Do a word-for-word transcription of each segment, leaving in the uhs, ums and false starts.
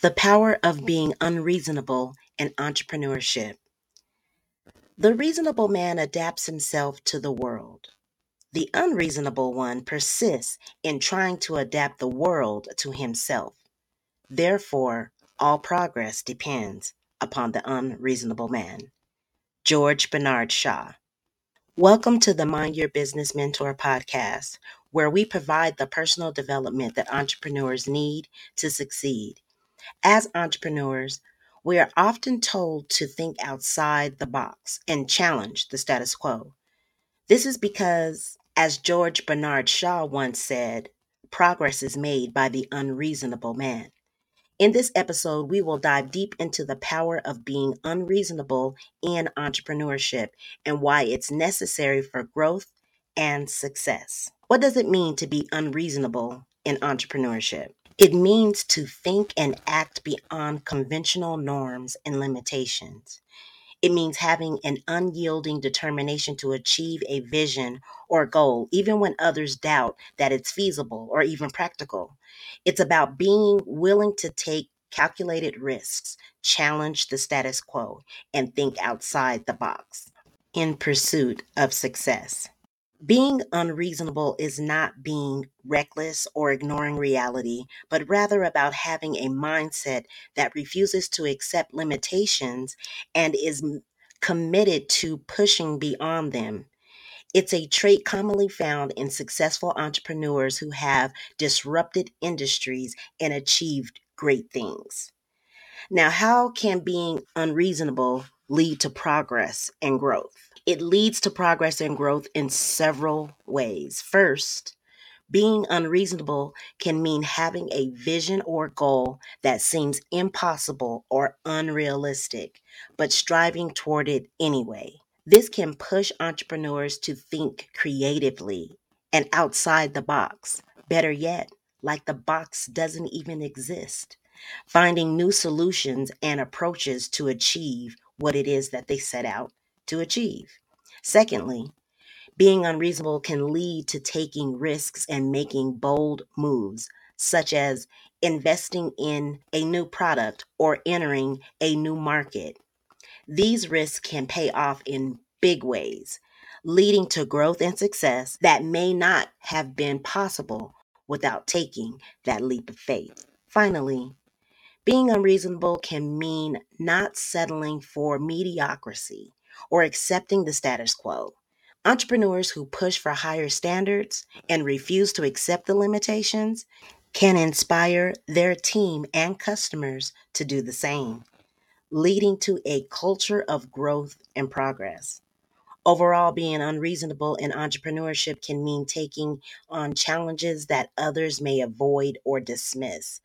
The power of being unreasonable in entrepreneurship. The reasonable man adapts himself to the world. The unreasonable one persists in trying to adapt the world to himself. Therefore, all progress depends upon the unreasonable man. George Bernard Shaw. Welcome to the Mind Your Business Mentor podcast, where we provide the personal development that entrepreneurs need to succeed. As entrepreneurs, we are often told to think outside the box and challenge the status quo. This is because, as George Bernard Shaw once said, progress is made by the unreasonable man. In this episode, we will dive deep into the power of being unreasonable in entrepreneurship and why it's necessary for growth and success. What does it mean to be unreasonable in entrepreneurship? It means to think and act beyond conventional norms and limitations. It means having an unyielding determination to achieve a vision or goal, even when others doubt that it's feasible or even practical. It's about being willing to take calculated risks, challenge the status quo, and think outside the box in pursuit of success. Being unreasonable is not being reckless or ignoring reality, but rather about having a mindset that refuses to accept limitations and is committed to pushing beyond them. It's a trait commonly found in successful entrepreneurs who have disrupted industries and achieved great things. Now, how can being unreasonable lead to progress and growth? It leads to progress and growth in several ways. First, being unreasonable can mean having a vision or goal that seems impossible or unrealistic, but striving toward it anyway. This can push entrepreneurs to think creatively and outside the box. Better yet, like the box doesn't even exist, finding new solutions and approaches to achieve what it is that they set out to achieve. Secondly, being unreasonable can lead to taking risks and making bold moves, such as investing in a new product or entering a new market. These risks can pay off in big ways, leading to growth and success that may not have been possible without taking that leap of faith. Finally, being unreasonable can mean not settling for mediocrity or accepting the status quo. Entrepreneurs who push for higher standards and refuse to accept the limitations can inspire their team and customers to do the same, leading to a culture of growth and progress. Overall, being unreasonable in entrepreneurship can mean taking on challenges that others may avoid or dismiss,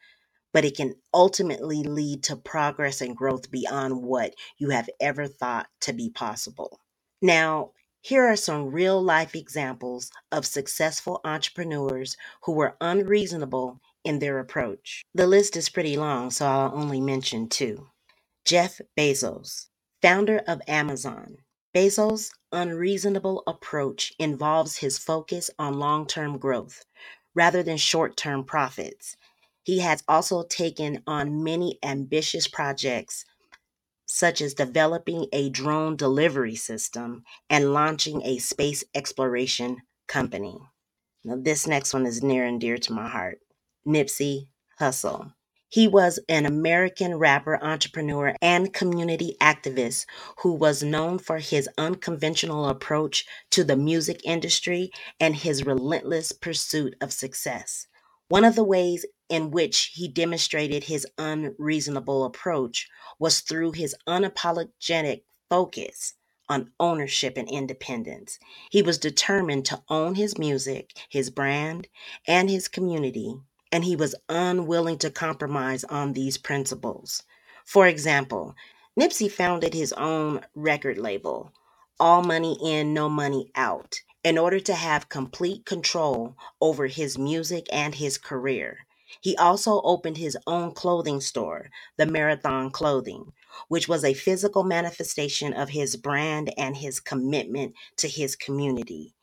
but it can ultimately lead to progress and growth beyond what you have ever thought to be possible. Now, here are some real-life examples of successful entrepreneurs who were unreasonable in their approach. The list is pretty long, so I'll only mention two. Jeff Bezos, founder of Amazon. Bezos' unreasonable approach involves his focus on long-term growth rather than short-term profits. He has also taken on many ambitious projects, such as developing a drone delivery system and launching a space exploration company. Now, this next one is near and dear to my heart. Nipsey Hussle. He was an American rapper, entrepreneur, and community activist who was known for his unconventional approach to the music industry and his relentless pursuit of success. One of the ways in which he demonstrated his unreasonable approach was through his unapologetic focus on ownership and independence. He was determined to own his music, his brand, and his community, and he was unwilling to compromise on these principles. For example, Nipsey founded his own record label, All Money In, No Money Out, in order to have complete control over his music and his career. He also opened his own clothing store, the Marathon Clothing, which was a physical manifestation of his brand and his commitment to his community.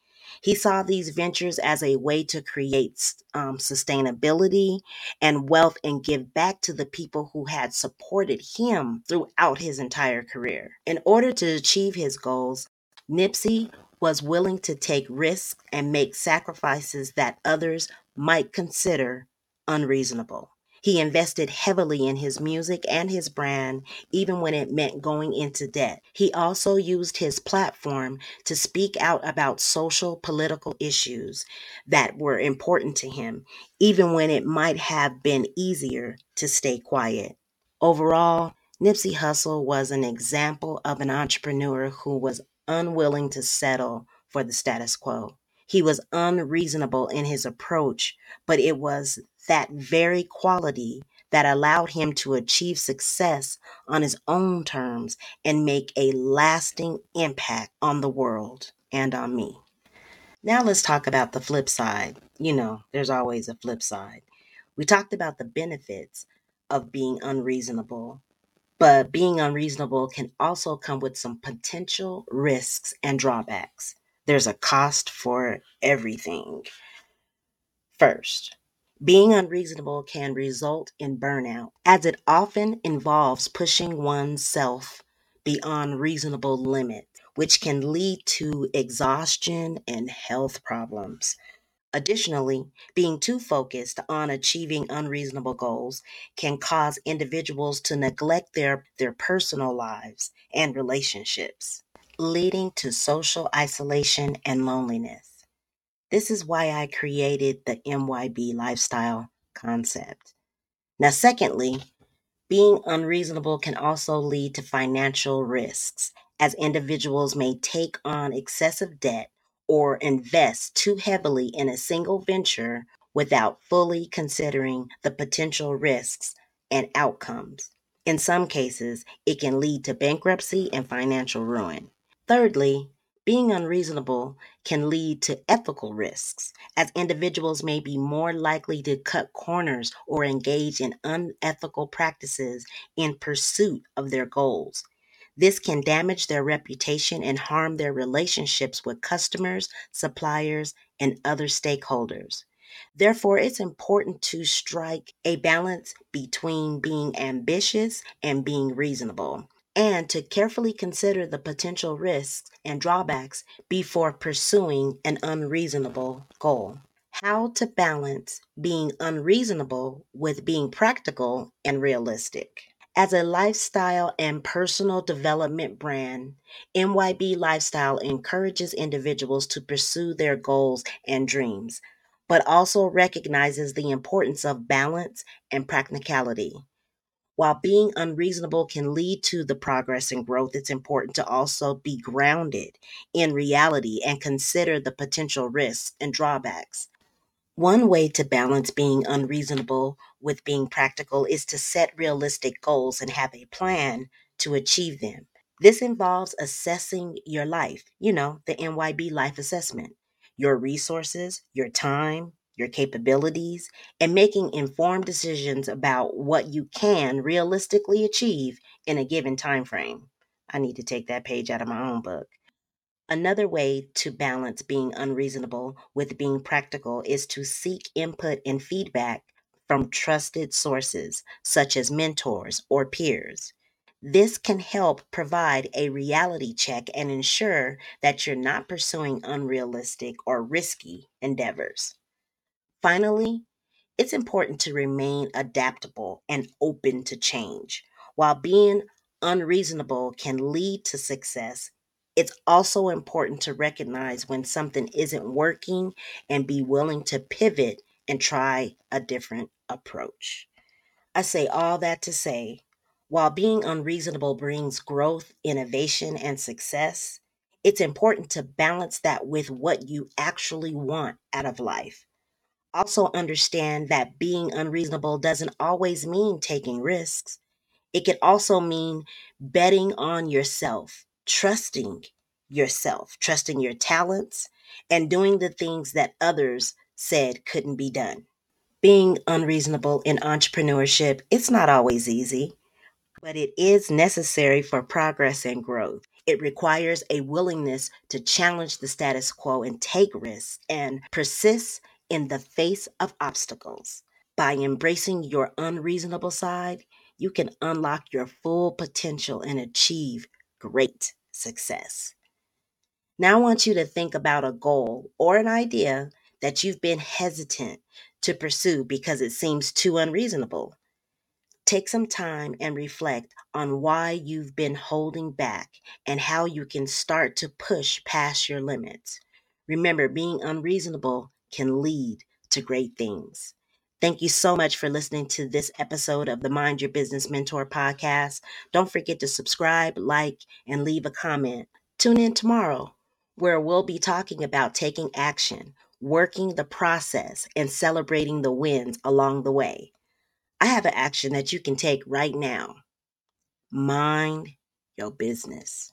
He saw these ventures as a way to create um, sustainability and wealth and give back to the people who had supported him throughout his entire career. In order to achieve his goals, Nipsey was willing to take risks and make sacrifices that others might consider unreasonable. He invested heavily in his music and his brand, even when it meant going into debt. He also used his platform to speak out about social, political issues that were important to him, even when it might have been easier to stay quiet. Overall, Nipsey Hussle was an example of an entrepreneur who was unwilling to settle for the status quo. He was unreasonable in his approach, but it was that very quality that allowed him to achieve success on his own terms and make a lasting impact on the world and on me. Now let's talk about the flip side. You know, there's always a flip side. We talked about the benefits of being unreasonable, but being unreasonable can also come with some potential risks and drawbacks. There's a cost for everything. First, being unreasonable can result in burnout, as it often involves pushing oneself beyond reasonable limits, which can lead to exhaustion and health problems. Additionally, being too focused on achieving unreasonable goals can cause individuals to neglect their, their personal lives and relationships, leading to social isolation and loneliness. This is why I created the N Y B lifestyle concept. Now, secondly, being unreasonable can also lead to financial risks, as individuals may take on excessive debt or invest too heavily in a single venture without fully considering the potential risks and outcomes. In some cases, it can lead to bankruptcy and financial ruin. Thirdly, being unreasonable can lead to ethical risks, as individuals may be more likely to cut corners or engage in unethical practices in pursuit of their goals. This can damage their reputation and harm their relationships with customers, suppliers, and other stakeholders. Therefore, it's important to strike a balance between being ambitious and being reasonable, and to carefully consider the potential risks and drawbacks before pursuing an unreasonable goal. How to balance being unreasonable with being practical and realistic. As a lifestyle and personal development brand, N Y B Lifestyle encourages individuals to pursue their goals and dreams, but also recognizes the importance of balance and practicality. While being unreasonable can lead to the progress and growth, it's important to also be grounded in reality and consider the potential risks and drawbacks. One way to balance being unreasonable with being practical is to set realistic goals and have a plan to achieve them. This involves assessing your life, you know, the N Y B life assessment, your resources, your time, your capabilities, and making informed decisions about what you can realistically achieve in a given time frame. I need to take that page out of my own book. Another way to balance being unreasonable with being practical is to seek input and feedback from trusted sources, such as mentors or peers. This can help provide a reality check and ensure that you're not pursuing unrealistic or risky endeavors. Finally, it's important to remain adaptable and open to change. While being unreasonable can lead to success, it's also important to recognize when something isn't working and be willing to pivot and try a different approach. I say all that to say, while being unreasonable brings growth, innovation, and success, it's important to balance that with what you actually want out of life. Also understand that being unreasonable doesn't always mean taking risks. It can also mean betting on yourself, trusting yourself, trusting your talents, and doing the things that others said couldn't be done. Being unreasonable in entrepreneurship, it's not always easy, but it is necessary for progress and growth. It requires a willingness to challenge the status quo and take risks and persist in the face of obstacles. By embracing your unreasonable side, you can unlock your full potential and achieve great success. Now I want you to think about a goal or an idea that you've been hesitant to pursue because it seems too unreasonable. Take some time and reflect on why you've been holding back and how you can start to push past your limits. Remember, being unreasonable can lead to great things. Thank you so much for listening to this episode of the Mind Your Business Mentor podcast. Don't forget to subscribe, like, and leave a comment. Tune in tomorrow, where we'll be talking about taking action, working the process, and celebrating the wins along the way. I have an action that you can take right now. Mind your business.